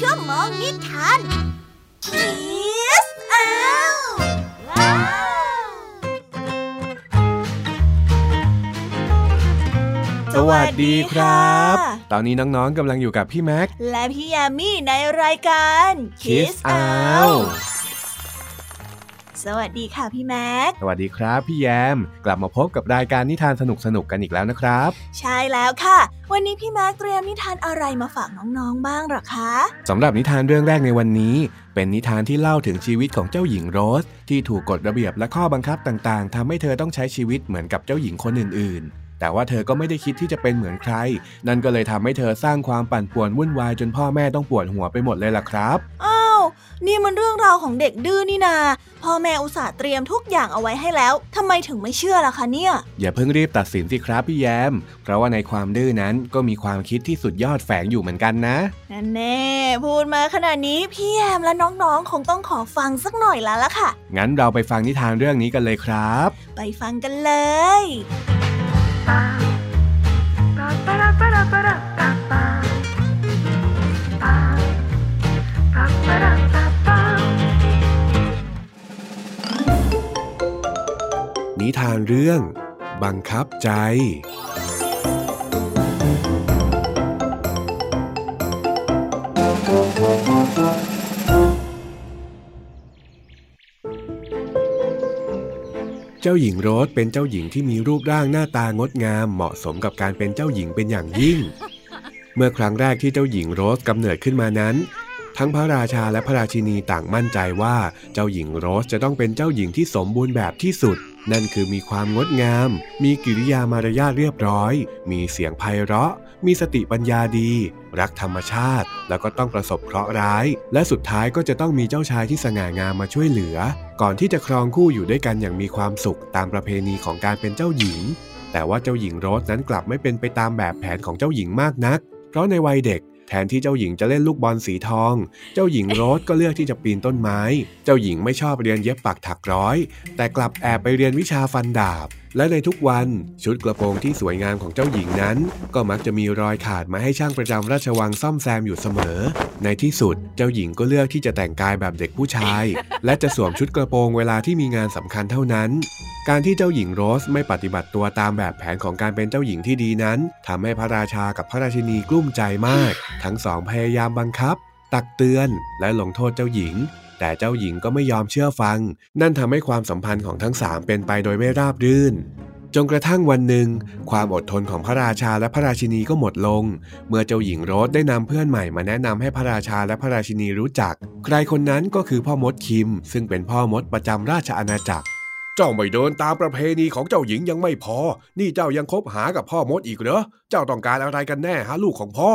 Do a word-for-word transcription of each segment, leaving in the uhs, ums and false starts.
ชั่วโมงนิทาน Kiss Out ว้าวสวัสดีครับตอนนี้น้องๆกำลังอยู่กับพี่แม็กและพี่ยามี่ในรายการ Kiss Outสวัสดีค่ะพี่แม็กสวัสดีครับพี่แยมกลับมาพบกับรายการนิทานสนุกสนุกกันอีกแล้วนะครับใช่แล้วค่ะวันนี้พี่แม็กเตรียมนิทานอะไรมาฝากน้องๆบ้างหรอคะสำหรับนิทานเรื่องแรกในวันนี้เป็นนิทานที่เล่าถึงชีวิตของเจ้าหญิงโรสที่ถูกกฎระเบียบและข้อบังคับต่างๆทำให้เธอต้องใช้ชีวิตเหมือนกับเจ้าหญิงคนอื่นๆแต่ว่าเธอก็ไม่ได้คิดที่จะเป็นเหมือนใครนั่นก็เลยทำให้เธอสร้างความปั่นป่วนวุ่นวายจนพ่อแม่ต้องปวดหัวไปหมดเลยล่ะครับนี่มันเรื่องราวของเด็กดื้อนี่นาพ่อแม่อุตส่าห์เตรียมทุกอย่างเอาไว้ให้แล้วทำไมถึงไม่เชื่อล่ะคะเนี่ยอย่าเพิ่งรีบตัดสินสิครับพี่แยมเพราะว่าในความดื้อนั้นก็มีความคิดที่สุดยอดแฝงอยู่เหมือนกันนะแน่ๆพูดมาขนาดนี้พี่แยมและน้องๆคงต้องขอฟังสักหน่อยแล้วล่ะค่ะงั้นเราไปฟังนิทานเรื่องนี้กันเลยครับไปฟังกันเลยนิทานเรื่องบังคับใจเจ้าหญิงโรสเป็นเจ้าหญิงที่มีรูปร่างหน้าตางดงามเหมาะสมกับการเป็นเจ้าหญิงเป็นอย่างยิ่งเมื่อครั้งแรกที่เจ้าหญิงโรสกำเนิดขึ้นมานั้นทั้งพระราชาและพระราชินีต่างมั่นใจว่าเจ้าหญิงโรสจะต้องเป็นเจ้าหญิงที่สมบูรณ์แบบที่สุดนั่นคือมีความงดงามมีกิริยามารยาทเรียบร้อยมีเสียงไพเราะมีสติปัญญาดีรักธรรมชาติแล้วก็ต้องประสบเคราะห์ร้ายและสุดท้ายก็จะต้องมีเจ้าชายที่สง่างามมาช่วยเหลือก่อนที่จะครองคู่อยู่ด้วยกันอย่างมีความสุขตามประเพณีของการเป็นเจ้าหญิงแต่ว่าเจ้าหญิงโรสนั้นกลับไม่เป็นไปตามแบบแผนของเจ้าหญิงมากนักเพราะในวัยเด็กแทนที่เจ้าหญิงจะเล่นลูกบอลสีทองเจ้าหญิงโรสก็เลือกที่จะปีนต้นไม้เจ้าหญิงไม่ชอบเรียนเย็บปักถักร้อยแต่กลับแอบไปเรียนวิชาฟันดาบและในทุกวันชุดกระโปรงที่สวยงามของเจ้าหญิงนั้นก็มักจะมีรอยขาดมาให้ช่างประจำราชวังซ่อมแซมอยู่เสมอในที่สุดเจ้าหญิงก็เลือกที่จะแต่งกายแบบเด็กผู้ชายและจะสวมชุดกระโปรงเวลาที่มีงานสำคัญเท่านั้นการที่เจ้าหญิงโรสไม่ปฏิบัติตัวตามแบบแผนของการเป็นเจ้าหญิงที่ดีนั้นทำให้พระราชากับพระราชินีกลุ้มใจมากทั้งสองพยายามบังคับตักเตือนและลงโทษเจ้าหญิงแต่เจ้าหญิงก็ไม่ยอมเชื่อฟังนั่นทำให้ความสัมพันธ์ของทั้งสามเป็นไปโดยไม่ราบรื่นจนกระทั่งวันหนึ่งความอดทนของพระราชาและพระราชินีก็หมดลงเมื่อเจ้าหญิงโรสได้นำเพื่อนใหม่มาแนะนำให้พระราชาและพระราชินีรู้จักใครคนนั้นก็คือพ่อมดคิมซึ่งเป็นพ่อมดประจำราชอาณาจักรเจ้าไม่เดินตามประเพณีของเจ้าหญิงยังไม่พอนี่เจ้ายังคบหากับพ่อมดอีกเหรอเจ้าต้องการอะไรกันแน่ฮะลูกของพ่อ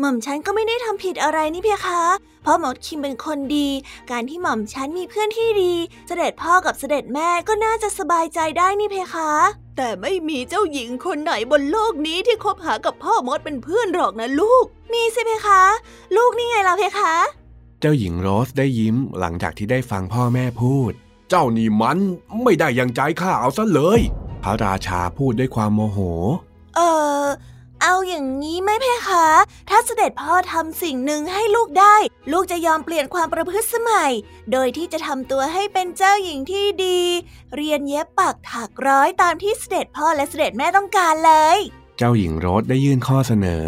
หม่อมฉันก็ไม่ได้ทำผิดอะไรนี่เพียคะเพราะหมอคิมเป็นคนดีการที่หม่อมฉันมีเพื่อนที่ดีเสด็จพ่อกับเสด็จแม่ก็น่าจะสบายใจได้นี่เพคะแต่ไม่มีเจ้าหญิงคนไหนบนโลกนี้ที่คบหากับพ่อมดเป็นเพื่อนหรอกนะลูกมีสิเพคะลูกนี่ไงล่ะเพคะเจ้าหญิงโรสได้ยิ้มหลังจากที่ได้ฟังพ่อแม่พูดเจ้านี่มันไม่ได้อย่างใจข้าเอาซะเลยพระราชาพูดด้วยความโมโหเออเอาอย่างนี้ไหมเพคะถ้าเสด็จพ่อทำสิ่งหนึ่งให้ลูกได้ลูกจะยอมเปลี่ยนความประพฤติสมัยโดยที่จะทำตัวให้เป็นเจ้าหญิงที่ดีเรียนเย็บปักถักร้อยตามที่เสด็จพ่อและเสด็จแม่ต้องการเลยเจ้าหญิงโรสได้ยื่นข้อเสนอ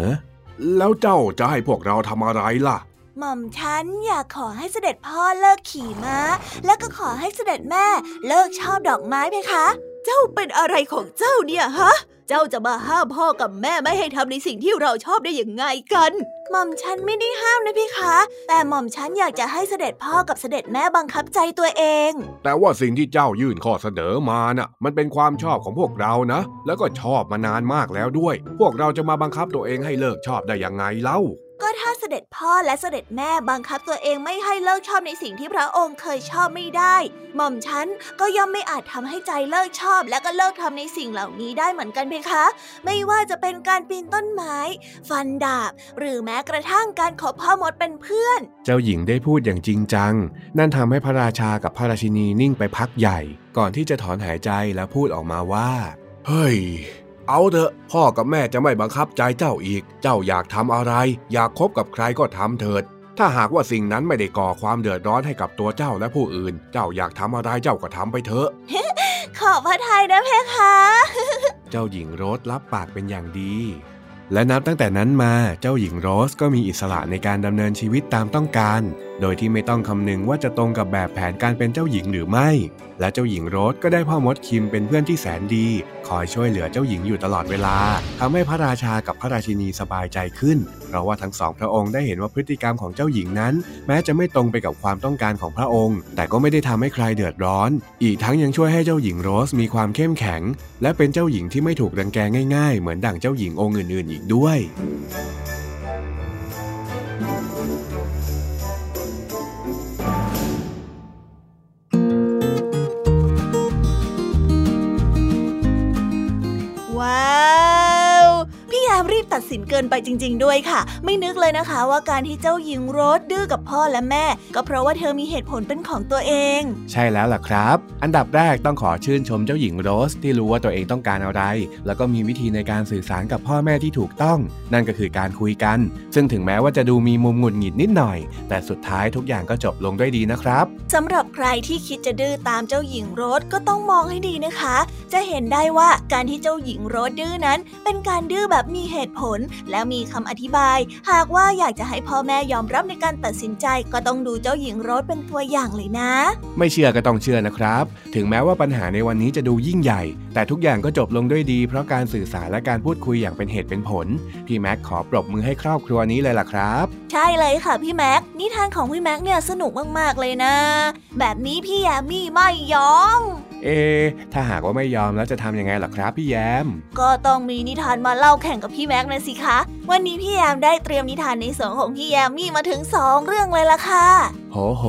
แล้วเจ้าจะให้พวกเราทำอะไรล่ะหม่อมฉันอยากขอให้เสด็จพ่อเลิกขี่ม้าและก็ขอให้เสด็จแม่เลิกชอบดอกไม้เพคะเจ้าเป็นอะไรของเจ้าเนี่ยฮะเจ้าจะมาห้ามพ่อกับแม่ไม่ให้ทำในสิ่งที่เราชอบได้อย่างไงกันหม่อมฉันไม่ได้ห้ามนะพี่คะแต่หม่อมฉันอยากจะให้เสด็จพ่อกับเสด็จแม่บังคับใจตัวเองแต่ว่าสิ่งที่เจ้ายื่นข้อเสนอมาน่ะมันเป็นความชอบของพวกเรานะแล้วก็ชอบมานานมากแล้วด้วยพวกเราจะมาบังคับตัวเองให้เลิกชอบได้ยังไงเล่าก็ถ้าเสด็จพ่อและเสด็จแม่บังคับตัวเองไม่ให้เลิกชอบในสิ่งที่พระองค์เคยชอบไม่ได้หม่อมฉันก็ย่อมไม่อาจทำให้ใจเลิกชอบและก็เลิกทำในสิ่งเหล่านี้ได้เหมือนกันเพคะไม่ว่าจะเป็นการปีนต้นไม้ฟันดาบหรือแม้กระทั่งการขอพ่อมดเป็นเพื่อนเจ้าหญิงได้พูดอย่างจริงจังนั่นทำให้พระราชากับพระราชินีนิ่งไปพักใหญ่ก่อนที่จะถอนหายใจและพูดออกมาว่าเฮ้ย เอาเถอะพ่อกับแม่จะไม่บังคับใจเจ้าอีกเจ้าอยากทำอะไรอยากคบกับใครก็ทำเถิดถ้าหากว่าสิ่งนั้นไม่ได้ก่อความเดือดร้อนให้กับตัวเจ้าและผู้อื่นเจ้าอยากทำอะไรเจ้าก็ทำไปเถอะขอบพระทัยนะเพคะเจ้าหญิงโรสรับปากเป็นอย่างดีและนับตั้งแต่นั้นมาเจ้าหญิงโรสก็มีอิสระในการดำเนินชีวิตตามต้องการโดยที่ไม่ต้องคำนึงว่าจะตรงกับแบบแผนการเป็นเจ้าหญิงหรือไม่และเจ้าหญิงโรสก็ได้พ่อมดคิมเป็นเพื่อนที่แสนดีคอยช่วยเหลือเจ้าหญิงอยู่ตลอดเวลาทำให้พระราชากับพระราชินีสบายใจขึ้นเพราะว่าทั้งสองพระองค์ได้เห็นว่าพฤติกรรมของเจ้าหญิงนั้นแม้จะไม่ตรงไปกับความต้องการของพระองค์แต่ก็ไม่ได้ทำให้ใครเดือดร้อนอีกทั้งยังช่วยให้เจ้าหญิงโรสมีความเข้มแข็งและเป็นเจ้าหญิงที่ไม่ถูกรังแกง่ายๆเหมือนดั่งเจ้าหญิงองค์อื่นๆอีกด้วยตัดสินเกินไปจริงๆด้วยค่ะไม่นึกเลยนะคะว่าการที่เจ้าหญิงโรสดื้อกับพ่อและแม่ก็เพราะว่าเธอมีเหตุผลเป็นของตัวเองใช่แล้วล่ะครับอันดับแรกต้องขอชื่นชมเจ้าหญิงโรสที่รู้ว่าตัวเองต้องการอะไรแล้วก็มีวิธีในการสื่อสารกับพ่อแม่ที่ถูกต้องนั่นก็คือการคุยกันซึ่งถึงแม้ว่าจะดูมีมุมหงุดหงิดนิดหน่อยแต่สุดท้ายทุกอย่างก็จบลงด้วยดีนะครับสำหรับใครที่คิดจะดื้อตามเจ้าหญิงโรสก็ต้องมองให้ดีนะคะจะเห็นได้ว่าการที่เจ้าหญิงโรสดื้อนั้นเป็นการดื้อแบบมีเหตุผลและมีคำอธิบายหากว่าอยากจะให้พ่อแม่ยอมรับในการตัดสินใจก็ต้องดูเจ้าหญิงโรสเป็นตัวอย่างเลยนะไม่เชื่อก็ต้องเชื่อนะครับถึงแม้ว่าปัญหาในวันนี้จะดูยิ่งใหญ่แต่ทุกอย่างก็จบลงด้วยดีเพราะการสื่อสารและการพูดคุยอย่างเป็นเหตุเป็นผลพี่แม็กขอปรบมือให้ครอบครัวนี้เลยล่ะครับใช่เลยค่ะพี่แม็กนิทานของพี่แม็กเนี่ยสนุกมากๆเลยนะแบบนี้พี่แยมมี่ไม่ยอมเอถ้าหากว่าไม่ยอมแล้วจะทำยังไงล่ะครับพี่แยมก็ต้องมีนิทานมาเล่าแข่งกับพี่แม็กนะสิคะวันนี้พี่แยมได้เตรียมนิทานในส่วนของพี่แยมมี่มาถึงสองเรื่องเลยล่ะค่ะโหโห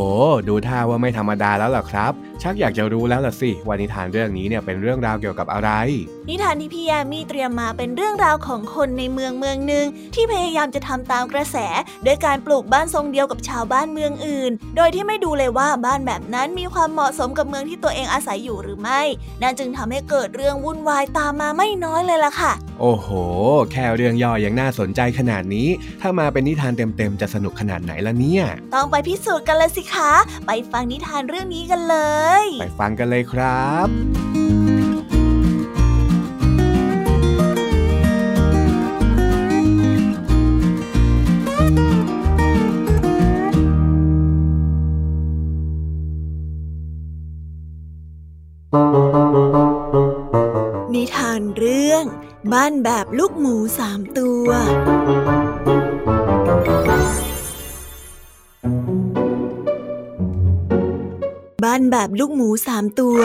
ดูท่าว่าไม่ธรรมดาแล้วล่ะครับชักอยากจะรู้แล้วล่ะสิว่านิทานเรื่องนี้เนี่ยเป็นเรื่องราวเกี่ยวกับอะไรนิทานที่พี่แยมมี่เตรียมมาเป็นเรื่องราวของคนในเมืองเมืองหนึ่งที่พยายามจะทำตามกระแสโดยการปลูกบ้านทรงเดียวกับชาวบ้านเมืองอื่นโดยที่ไม่ดูเลยว่าบ้านแบบนั้นมีความเหมาะสมกับเมืองที่ตัวเองอาศัยอยู่หรือไม่นั่นจึงทำให้เกิดเรื่องวุ่นวายตามมาไม่น้อยเลยล่ะค่ะโอ้โหแค่เรื่องย่อยังน่าสนใจขนาดนี้ถ้ามาเป็นนิทานเต็มๆจะสนุกขนาดไหนล่ะเนี่ยต้องไปพิสูจน์กันเลยสิคะไปฟังนิทานเรื่องนี้กันเลยไปฟังกันเลยครับนิทานเรื่องบ้านแบบลูกหมูสามตัวบ้านแบบลูกหมูสามตัว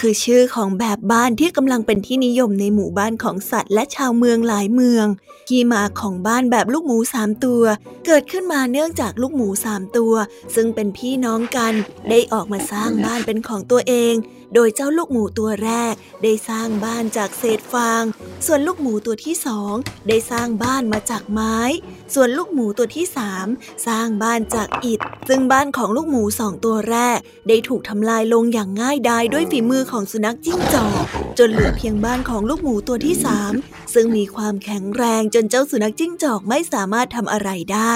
คือชื่อของแบบบ้านที่กำลังเป็นที่นิยมในหมู่บ้านของสัตว์และชาวเมืองหลายเมืองที่มาของบ้านแบบลูกหมูสามตัวเกิดขึ้นมาเนื่องจากลูกหมูสามตัวซึ่งเป็นพี่น้องกันได้ออกมาสร้างบ้านเป็นของตัวเองโดยเจ้าลูกหมูตัวแรกได้สร้างบ้านจากเศษฟางส่วนลูกหมูตัวที่สองได้สร้างบ้านมาจากไม้ส่วนลูกหมูตัวที่สามสร้างบ้านจากอิฐซึ่งบ้านของลูกหมูสองตัวแรกได้ถูกทำลายลงอย่างง่ายดายด้วยฝีมือของสุนัขจิ้งจอกจนเหลือเพียงบ้านของลูกหมูตัวที่สามซึ่งมีความแข็งแรงจนเจ้าสุนัขจิ้งจอกไม่สามารถทำอะไรได้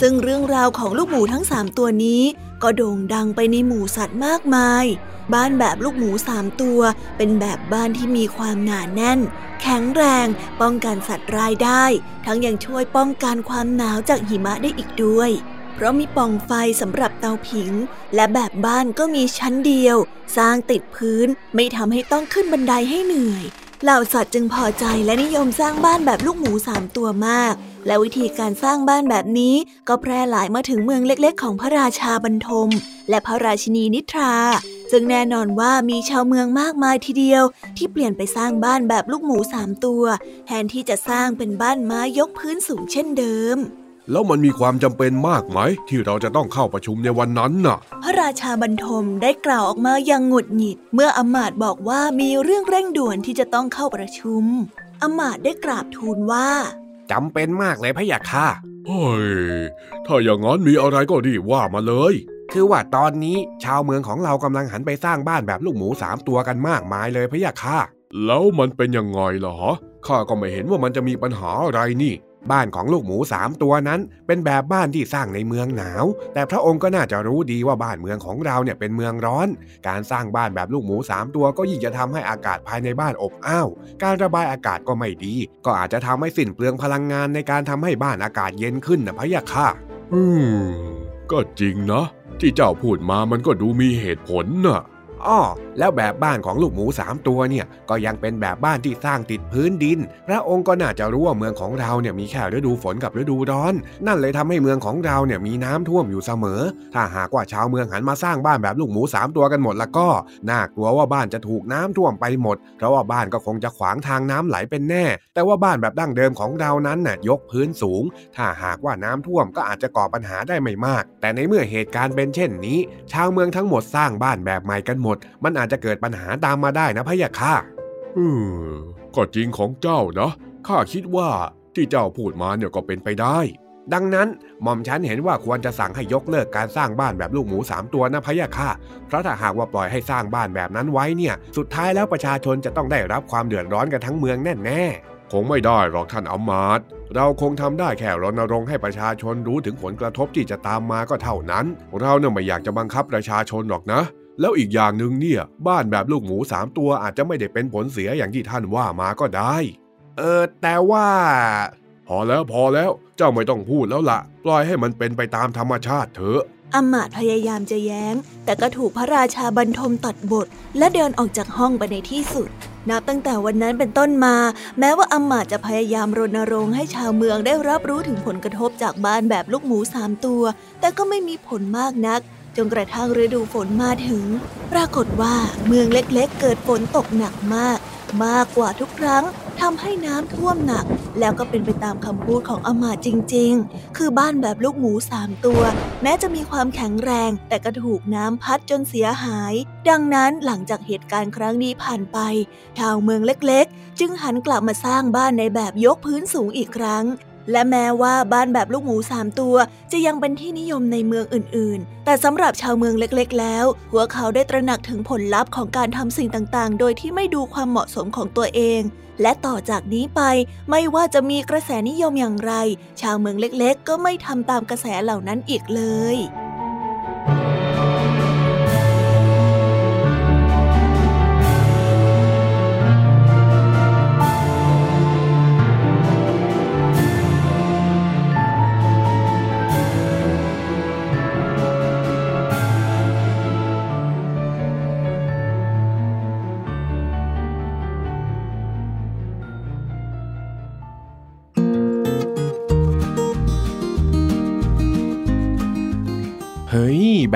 ซึ่งเรื่องราวของลูกหมูทั้งสามตัวนี้ก็โด่งดังไปในหมู่สัตว์มากมายบ้านแบบลูกหมูสามตัวเป็นแบบบ้านที่มีความหนาแน่นแข็งแรงป้องกันสัตว์ร้ายได้ทั้งยังช่วยป้องกันความหนาวจากหิมะได้อีกด้วยเพราะมีปล่องไฟสำหรับเตาผิงและแบบบ้านก็มีชั้นเดียวสร้างติดพื้นไม่ทำให้ต้องขึ้นบันไดให้เหนื่อยเหล่าสัตว์จึงพอใจและนิยมสร้างบ้านแบบลูกหมูสามตัวมากและวิธีการสร้างบ้านแบบนี้ก็แพร่หลายมาถึงเมืองเล็กๆของพระราชาบรรทมและพระราชินีนิทราซึ่งแน่นอนว่ามีชาวเมืองมากมายทีเดียวที่เปลี่ยนไปสร้างบ้านแบบลูกหมูสามตัวแทนที่จะสร้างเป็นบ้านไม้ยกพื้นสูงเช่นเดิมแล้วมันมีความจำเป็นมากไหมที่เราจะต้องเข้าประชุมในวันนั้นน่ะพระราชาบรรทมได้กล่าวออกมาอย่างหงุดหงิดเมื่ออำมาตย์บอกว่ามีเรื่องเร่งด่วนที่จะต้องเข้าประชุมอำมาตย์ได้กราบทูลว่าจำเป็นมากเลยพะยะค่ะเฮ้ยถ้าอย่างนั้นมีอะไรก็รีบว่ามาเลยคือว่าตอนนี้ชาวเมืองของเรากำลังหันไปสร้างบ้านแบบลูกหมูสามตัวกันมากมายเลยพะยะค่ะ แล้วมันเป็นยังไงล่ะฮะข้าก็ไม่เห็นว่ามันจะมีปัญหาอะไรนี่บ้านของลูกหมูสามตัวนั้นเป็นแบบบ้านที่สร้างในเมืองหนาวแต่พระองค์ก็น่าจะรู้ดีว่าบ้านเมืองของเราเนี่ยเป็นเมืองร้อนการสร้างบ้านแบบลูกหมูสามตัวก็ยิ่งจะทำให้อากาศภายในบ้านอบอ้าวการระบายอากาศก็ไม่ดีก็อาจจะทำให้สิ้นเปลืองพลังงานในการทำให้บ้านอากาศเย็นขึ้นนะพะยะค่ะอืมก็จริงนะที่เจ้าพูดมามันก็ดูมีเหตุผลน่ะอ้อแล้วแบบบ้านของลูกหมูสามตัวเนี่ยก็ยังเป็นแบบบ้านที่สร้างติดพื้นดินพระองค์ก็น่าจะรู้ว่าเมืองของเราเนี่ยมีแค่ฤดูฝนกับฤดูร้อนนั่นเลยทำให้เมืองของเราเนี่ยมีน้ำท่วมอยู่เสมอถ้าหากว่าชาวเมืองหันมาสร้างบ้านแบบลูกหมูสามตัวกันหมดละก็น่ากลัวว่าบ้านจะถูกน้ำท่วมไปหมดเพราะว่าบ้านก็คงจะขวางทางน้ำไหลเป็นแน่แต่ว่าบ้านแบบดั้งเดิมของเรานั้นน่ะยกพื้นสูงถ้าหากว่าน้ำท่วมก็อาจจะก่อปัญหาได้ไม่มากแต่ในเมื่อเหตุการณ์เป็นเช่นนี้ชาวเมืองทั้งหมดสร้างบ้านแบบใหม่กันหมดมันอาจจะเกิดปัญหาตามมาได้นะพะยะค่ะอืมก็จริงของเจ้านะข้าคิดว่าที่เจ้าพูดมาเนี่ยก็เป็นไปได้ดังนั้นหม่อมฉันเห็นว่าควรจะสั่งให้ยกเลิกการสร้างบ้านแบบลูกหมูสามตัวนะพะยะค่ะเพราะถ้าหากว่าปล่อยให้สร้างบ้านแบบนั้นไว้เนี่ยสุดท้ายแล้วประชาชนจะต้องได้รับความเดือดร้อนกันทั้งเมืองแน่แน่คงไม่ได้หรอกท่านอมาตย์เราคงทำได้แค่รณรงค์ให้ประชาชนรู้ถึงผลกระทบที่จะตามมาก็เท่านั้นเราเนี่ยไม่อยากจะบังคับประชาชนหรอกนะแล้วอีกอย่างหนึ่งเนี่ยบ้านแบบลูกหมูสามตัวอาจจะไม่ได้เป็นผลเสียอย่างที่ท่านว่ามาก็ได้เออแต่ว่าพอแล้วพอแล้วเจ้าไม่ต้องพูดแล้วล่ะปล่อยให้มันเป็นไปตามธรรมชาติเถอะอมาตย์พยายามจะแย้งแต่ก็ถูกพระราชาบันทมตัดบทและเดินออกจากห้องไปในที่สุดนับตั้งแต่วันนั้นเป็นต้นมาแม้ว่าอมาตย์จะพยายามรณรงค์ให้ชาวเมืองได้รับรู้ถึงผลกระทบจากบ้านแบบลูกหมูสามตัวแต่ก็ไม่มีผลมากนักจนกระทั่งฤดูฝนมาถึงปรากฏว่าเมืองเล็กๆเกิดฝนตกหนักมากมากกว่าทุกครั้งทำให้น้ำท่วมหนักแล้วก็เป็นไปตามคำพูดของอมาตย์จริงๆคือบ้านแบบลูกหมูสามตัวแม้จะมีความแข็งแรงแต่ก็ถูกน้ำพัดจนเสียหายดังนั้นหลังจากเหตุการณ์ครั้งนี้ผ่านไปชาวเมืองเล็กๆจึงหันกลับมาสร้างบ้านในแบบยกพื้นสูงอีกครั้งและแม้ว่าบ้านแบบลูกหมูสามตัวจะยังเป็นที่นิยมในเมืองอื่นๆแต่สำหรับชาวเมืองเล็กๆแล้วพวกเขาได้ตระหนักถึงผลลัพธ์ของการทำสิ่งต่างๆโดยที่ไม่ดูความเหมาะสมของตัวเองและต่อจากนี้ไปไม่ว่าจะมีกระแสนิยมอย่างไรชาวเมืองเล็กๆก็ไม่ทำตามกระแสเหล่านั้นอีกเลย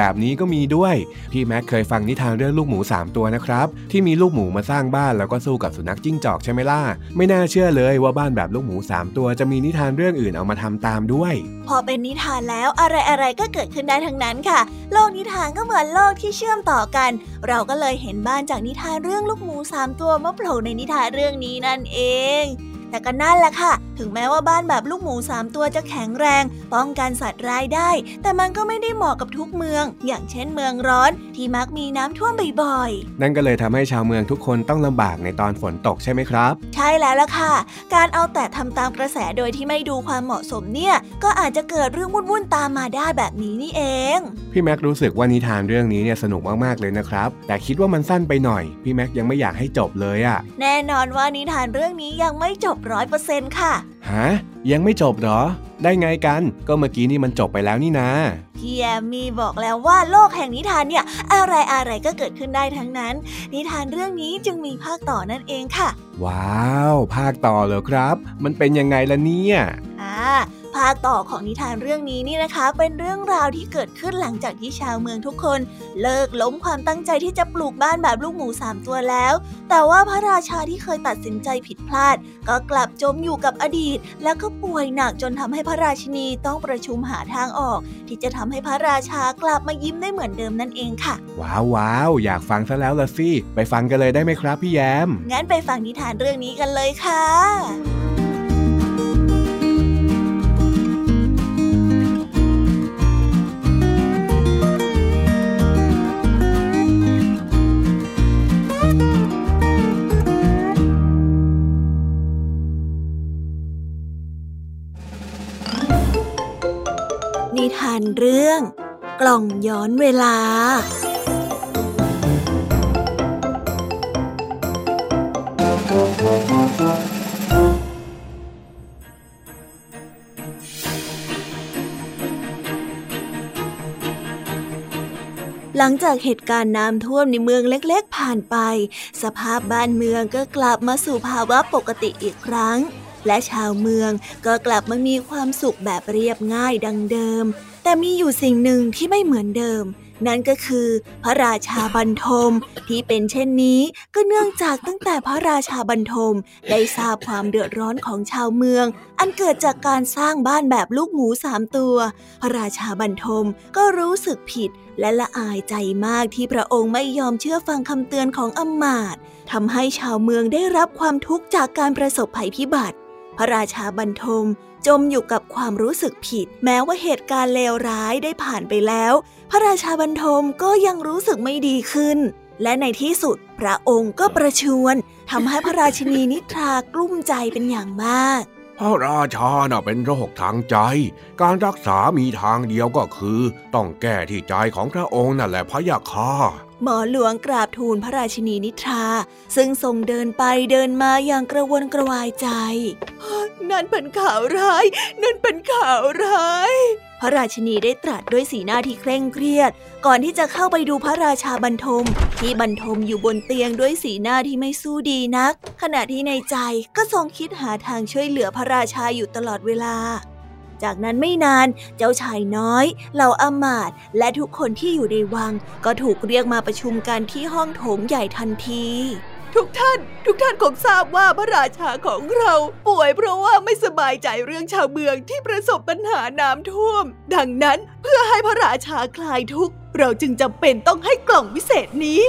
แบบนี้ก็มีด้วยพี่แม็กเคยฟังนิทานเรื่องลูกหมูสามตัวนะครับที่มีลูกหมูมาสร้างบ้านแล้วก็สู้กับสุนัขจิ้งจอกใช่ไหมล่ะไม่น่าเชื่อเลยว่าบ้านแบบลูกหมูสามตัวจะมีนิทานเรื่องอื่นเอามาทำตามด้วยพอเป็นนิทานแล้วอะไรๆก็เกิดขึ้นได้ทั้งนั้นค่ะโลกนิทานก็เหมือนโลกที่เชื่อมต่อกันเราก็เลยเห็นบ้านจากนิทานเรื่องลูกหมูสามตัวมาโผล่ในนิทานเรื่องนี้นั่นเองแต่ก็นั่นแหละค่ะถึงแม้ว่าบ้านแบบลูกหมูสามตัวจะแข็งแรงป้องกันสัตว์ร้ายได้แต่มันก็ไม่ได้เหมาะกับทุกเมืองอย่างเช่นเมืองร้อนที่มักมีน้ำท่วมบ่อยๆนั่นก็เลยทำให้ชาวเมืองทุกคนต้องลำบากในตอนฝนตกใช่ไหมครับใช่แล้วล่ะค่ะการเอาแต่ทำตามกระแสโดยที่ไม่ดูความเหมาะสมเนี่ยก็อาจจะเกิดเรื่องวุ่นๆตามมาได้แบบนี้นี่เองพี่แม็กรู้สึกว่านิทานเรื่องนี้เนี่ยสนุกมากๆเลยนะครับแต่คิดว่ามันสั้นไปหน่อยพี่แม็กยังไม่อยากให้จบเลยอ่ะแน่นอนว่านิทานเรื่องนี้ยังไม่จบร้อยเปอร์เซ็นต์ค่ะฮะยังไม่จบเหรอได้ไงกันก็เมื่อกี้นี่มันจบไปแล้วนี่นะพี่แอมมี่บอกแล้วว่าโลกแห่งนิทานเนี่ยอะไรอะไรก็เกิดขึ้นได้ทั้งนั้นนิทานเรื่องนี้จึงมีภาคต่อนั่นเองค่ะว้าวภาคต่อเหรอครับมันเป็นยังไงล่ะเนี่ยอ่าภาคต่อของนิทานเรื่องนี้นี่นะคะเป็นเรื่องราวที่เกิดขึ้นหลังจากที่ชาวเมืองทุกคนเลิกล้มความตั้งใจที่จะปลูกบ้านแบบลูกหมูสามตัวแล้วแต่ว่าพระราชาที่เคยตัดสินใจผิดพลาดก็กลับจมอยู่กับอดีตแล้วก็ป่วยหนักจนทำให้พระราชินีต้องประชุมหาทางออกที่จะทำให้พระราชากลับมายิ้มได้เหมือนเดิมนั่นเองค่ะว้าวๆอยากฟังซะแล้วล่ะสิไปฟังกันเลยได้ไหมครับพี่แยมงั้นไปฟังนิทานเรื่องนี้กันเลยค่ะ นิทานเรื่องกล่องย้อนเวลาหลังจากเหตุการณ์น้ำท่วมในเมืองเล็กๆผ่านไปสภาพบ้านเมืองก็กลับมาสู่ภาวะปกติอีกครั้งและชาวเมืองก็กลับมามีความสุขแบบเรียบง่ายดังเดิมแต่มีอยู่สิ่งหนึ่งที่ไม่เหมือนเดิมนั่นก็คือพระราชาบันทมที่เป็นเช่นนี้ก็เนื่องจากตั้งแต่พระราชาบันทมได้ทราบความเดือดร้อนของชาวเมืองอันเกิดจากการสร้างบ้านแบบลูกหมูสามตัวพระราชาบันทมก็รู้สึกผิดและละอายใจมากที่พระองค์ไม่ยอมเชื่อฟังคำเตือนของอำมาตย์ทำให้ชาวเมืองได้รับความทุกข์จากการประสบภัยพิบัติพระราชาบันทมจมอยู่กับความรู้สึกผิดแม้ว่าเหตุการณ์เลวร้ายได้ผ่านไปแล้วพระราชาบันทมก็ยังรู้สึกไม่ดีขึ้นและในที่สุดพระองค์ก็ประชวรทำให้พระราชินีนิทรากลุ้มใจเป็นอย่างมากพระราชาน่ะเป็นโรคทางใจการรักษามีทางเดียวก็คือต้องแก้ที่ใจของพระองค์นั่นแหละพะยะค่ะหมอหลวงกราบทูลพระราชินีนิทราซึ่งทรงเดินไปเดินมาอย่างกระวนกระวายใจนั่นเป็นข่าวร้ายนั่นเป็นข่าวร้ายพระราชินีได้ตรัสด้วยสีหน้าที่เคร่งเครียดก่อนที่จะเข้าไปดูพระราชาบันทมที่บันทมอยู่บนเตียงด้วยสีหน้าที่ไม่สู้ดีนักขณะที่ในใจก็ทรงคิดหาทางช่วยเหลือพระราชาอยู่ตลอดเวลาจากนั้นไม่นานเจ้าชายน้อยเหล่าอมาตย์และทุกคนที่อยู่ในวังก็ถูกเรียกมาประชุมกันที่ห้องโถงใหญ่ทันทีทุกท่านทุกท่านคงทราบว่าพระราชาของเราป่วยเพราะว่าไม่สบายใจเรื่องชาวเมืองที่ประสบปัญหาน้ำท่วมดังนั้นเพื่อให้พระราชาคลายทุกข์เราจึงจำเป็นต้องให้กล่องวิเศษนี้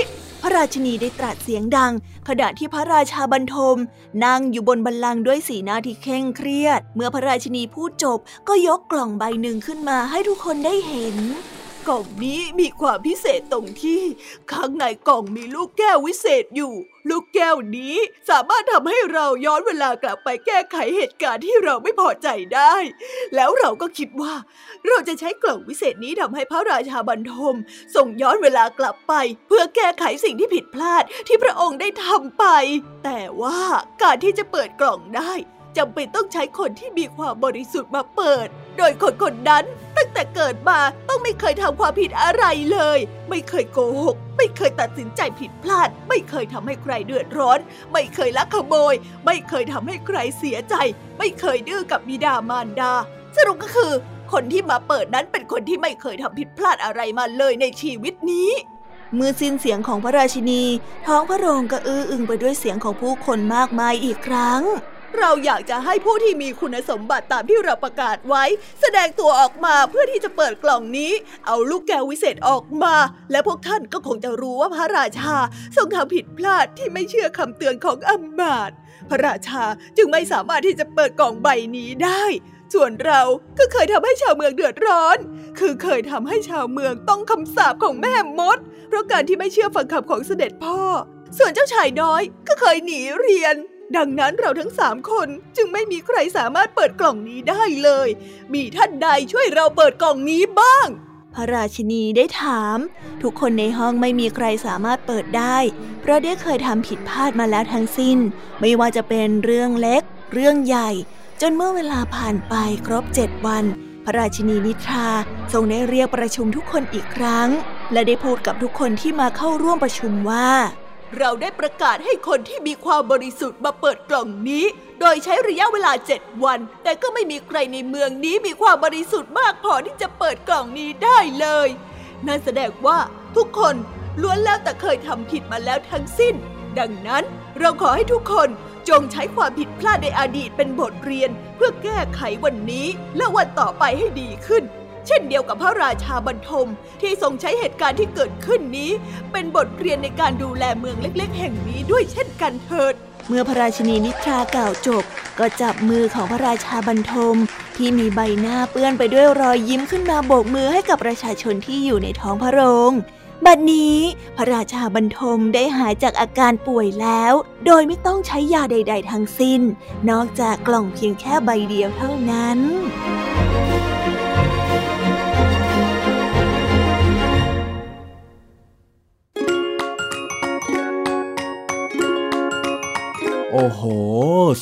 พระราชินีได้ตรัสเสียงดังขณะที่พระราชาบันทมนั่งอยู่บนบัลลังก์ด้วยสีหน้าที่เคร่งเครียดเมื่อพระราชินีพูดจบก็ยกกล่องใบหนึ่งขึ้นมาให้ทุกคนได้เห็นกล่องนี้มีความพิเศษตรงที่ข้างในกล่องมีลูกแก้ววิเศษอยู่ลูกแก้วนี้สามารถทำให้เราย้อนเวลากลับไปแก้ไขเหตุการณ์ที่เราไม่พอใจได้แล้วเราก็คิดว่าเราจะใช้กล่องวิเศษนี้ทำให้พระราชาบันทมส่งย้อนเวลากลับไปเพื่อแก้ไขสิ่งที่ผิดพลาดที่พระองค์ได้ทำไปแต่ว่าการที่จะเปิดกล่องได้จำเป็นต้องใช้คนที่มีความบริสุทธิ์มาเปิดโดยคนคนนั้นตั้งแต่เกิดมาต้องไม่เคยทำความผิดอะไรเลยไม่เคยโกหกไม่เคยตัดสินใจผิดพลาดไม่เคยทำให้ใครเดือดร้อนไม่เคยลักขโมยไม่เคยทำให้ใครเสียใจไม่เคยดื้อกับบิดามารดาสรุปก็คือคนที่มาเปิดนั้นเป็นคนที่ไม่เคยทำผิดพลาดอะไรมาเลยในชีวิตนี้เมื่อสิ้นเสียงของพระราชินีท้องพระโรงก็อื้ออึงไปด้วยเสียงของผู้คนมากมายอีกครั้งเราอยากจะให้ผู้ที่มีคุณสมบัติตามที่เราประกาศไว้แสดงตัวออกมาเพื่อที่จะเปิดกล่องนี้เอาลูกแก้ววิเศษออกมาและพวกท่านก็คงจะรู้ว่าพระราชาทรงทำผิดพลาดที่ไม่เชื่อคำเตือนของอำมาตย์พระราชาจึงไม่สามารถที่จะเปิดกล่องใบนี้ได้ส่วนเราก็เคยทำให้ชาวเมืองเดือดร้อนคือเคยทำให้ชาวเมืองต้องคำสาปของแม่มดเพราะการที่ไม่เชื่อฟังคำของเสด็จพ่อส่วนเจ้าชายน้อยก็เคยหนีเรียนดังนั้นเราทั้งสามคนจึงไม่มีใครสามารถเปิดกล่องนี้ได้เลยมีท่านใดช่วยเราเปิดกล่องนี้บ้างพระราชินีได้ถามทุกคนในห้องไม่มีใครสามารถเปิดได้เพราะได้เคยทำผิดพลาดมาแล้วทั้งสิ้นไม่ว่าจะเป็นเรื่องเล็กเรื่องใหญ่จนเมื่อเวลาผ่านไปครบเจ็ดวันพระราชินีนิทราทรงได้เรียกประชุมทุกคนอีกครั้งและได้พูดกับทุกคนที่มาเข้าร่วมประชุมว่าเราได้ประกาศให้คนที่มีความบริสุทธิ์มาเปิดกล่องนี้โดยใช้ระยะเวลาเจ็ดวันแต่ก็ไม่มีใครในเมืองนี้มีความบริสุทธิ์มากพอที่จะเปิดกล่องนี้ได้เลยนั่นแสดงว่าทุกคนล้วนแล้วแต่เคยทำผิดมาแล้วทั้งสิ้นดังนั้นเราขอให้ทุกคนจงใช้ความผิดพลาดในอดีตเป็นบทเรียนเพื่อแก้ไขวันนี้และวันต่อไปให้ดีขึ้นเช่นเดียวกับพระราชาบันทมที่ทรงใช้เหตุการณ์ที่เกิดขึ้นนี้เป็นบทเรียนในการดูแลเมืองเล็กๆแห่งนี้ด้วยเช่นกันเถิดเมื่อพระราชินีนิทรากล่าวจบก็จับมือของพระราชาบันทมที่มีใบหน้าเปื้อนไปด้วยรอยยิ้มขึ้นมาโบกมือให้กับประชาชนที่อยู่ในท้องพระโรงบัดนี้พระราชาบันทมได้หายจากอาการป่วยแล้วโดยไม่ต้องใช้ยาใดๆทั้งสิ้นนอกจากกล่องเพียงแค่ใบเดียวเท่านั้น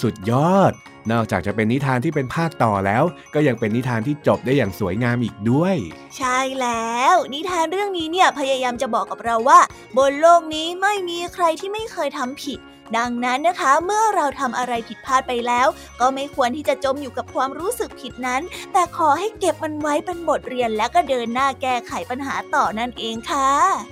สุดยอดนอกจากจะเป็นนิทานที่เป็นภาคต่อแล้วก็ยังเป็นนิทานที่จบได้อย่างสวยงามอีกด้วยใช่แล้วนิทานเรื่องนี้เนี่ยพยายามจะบอกกับเราว่าบนโลกนี้ไม่มีใครที่ไม่เคยทำผิดดังนั้นนะคะเมื่อเราทำอะไรผิดพลาดไปแล้วก็ไม่ควรที่จะจมอยู่กับความรู้สึกผิดนั้นแต่ขอให้เก็บมันไว้เป็นบทเรียนแล้วก็เดินหน้าแก้ไขปัญหาต่อนั่นเองค่ะ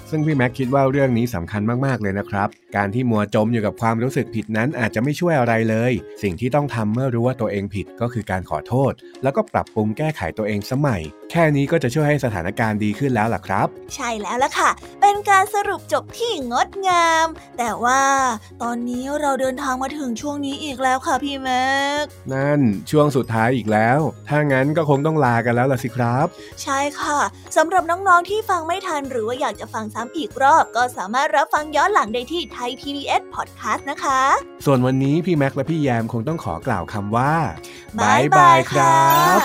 ซึ่งพี่แม็กคิดว่าเรื่องนี้สำคัญมากๆเลยนะครับการที่มัวจมอยู่กับความรู้สึกผิดนั้นอาจจะไม่ช่วยอะไรเลยสิ่งที่ต้องทำเมื่อรู้ว่าตัวเองผิดก็คือการขอโทษแล้วก็ปรับปรุงแก้ไขตัวเองสมัยแค่นี้ก็จะช่วยให้สถานการณ์ดีขึ้นแล้วล่ะครับใช่แล้วล่ะค่ะเป็นการสรุปจบที่งดงามแต่ว่าตอนนี้เราเดินทางมาถึงช่วงนี้อีกแล้วค่ะพี่แม็กนั่นช่วงสุดท้ายอีกแล้วถ้างั้นก็คงต้องลากันแล้วล่ะสิครับใช่ค่ะสำหรับน้องๆที่ฟังไม่ทันหรือว่าอยากจะฟังซ้ำอีกรอบก็สามารถรับฟังย้อนหลังได้ที่ Thai พี บี เอส Podcast นะคะส่วนวันนี้พี่แม็กและพี่แยมคงต้องขอกล่าวคำว่าบ๊ายบายครับ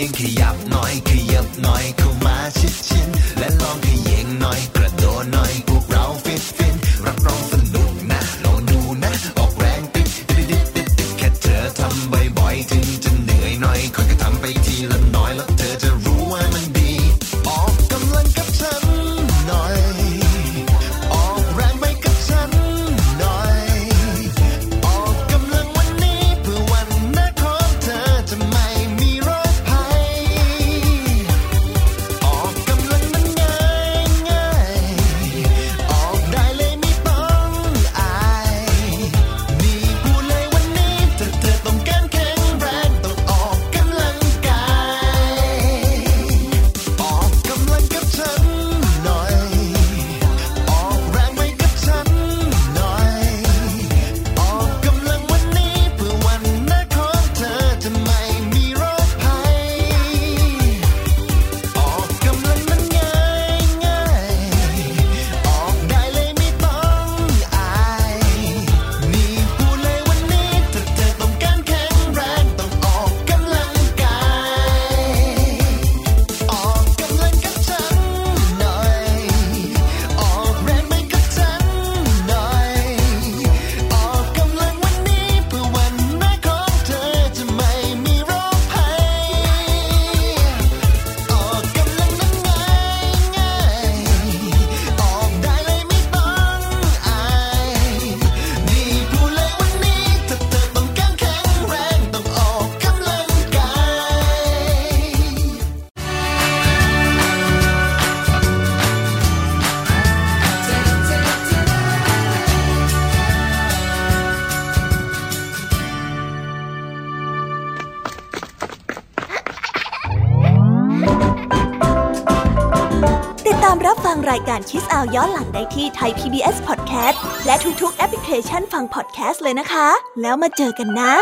พียงขยับหน่อยขยับหน่อยเข้ามาชิดชินและลองขยิงหน่อยกระโดดหน่อยพวกเราฟิตฟินรับรองสนุกนะลองดูนะออกแรงติ๊ดติ๊ดติ๊ดติ๊ดติ๊ดแค่เธอทำบ่อยๆถึงจะเหนื่อยหน่อยค่อยๆทำไปทีละน้อยแล้วเธอจะรู้ว่ามันดีออกกำลังกับฉันหน่อยออกแรงไปกับฉันหน่อยออกกำลังวันนี้เพื่อวันหน้าของเธอจะไม่มีโรคภัยออกกำลังมันง่ายง่ายออกได้เลยไม่ต้องอายนี่พูดเลยวันนี้เธอเธอต้องการแข็งแรงต้องออกกำลังกายออกกำลังกับฉันหน่อยออกแรงไปกับฉันหน่อยออกกำลังวันนี้เพื่อวันหน้าของเธอจะไม่มีโรคภัย ออกกำลังมันง่ายง่ายออกได้เลยไม่ต้องอายนี่พูดเลยวันนี้ถ้าเธอต้องการแข็งแรงต้องออกกำลังกายออกกำลังกับฉันหน่อยออกแรงไปกับฉันหน่อยออกกำลังวันนี้เพื่อวันหน้าของเธอจะไม่มีโรคภัย ออกกำลังนั้นง่ายง่ายออกได้เลยไม่ต้องอายนี่พูดเลยวันนี้ถ้าเธอต้องการแข็งแรงต้องออกกำลังกาย ติดตามรับฟังรายการ Kiss Hour ย้อนหลังได้ที่ Thai พี บี เอส Podcast และทุกๆแอปพลิเคชันฟัง podcast เลยนะคะ แล้วมาเจอกันนะ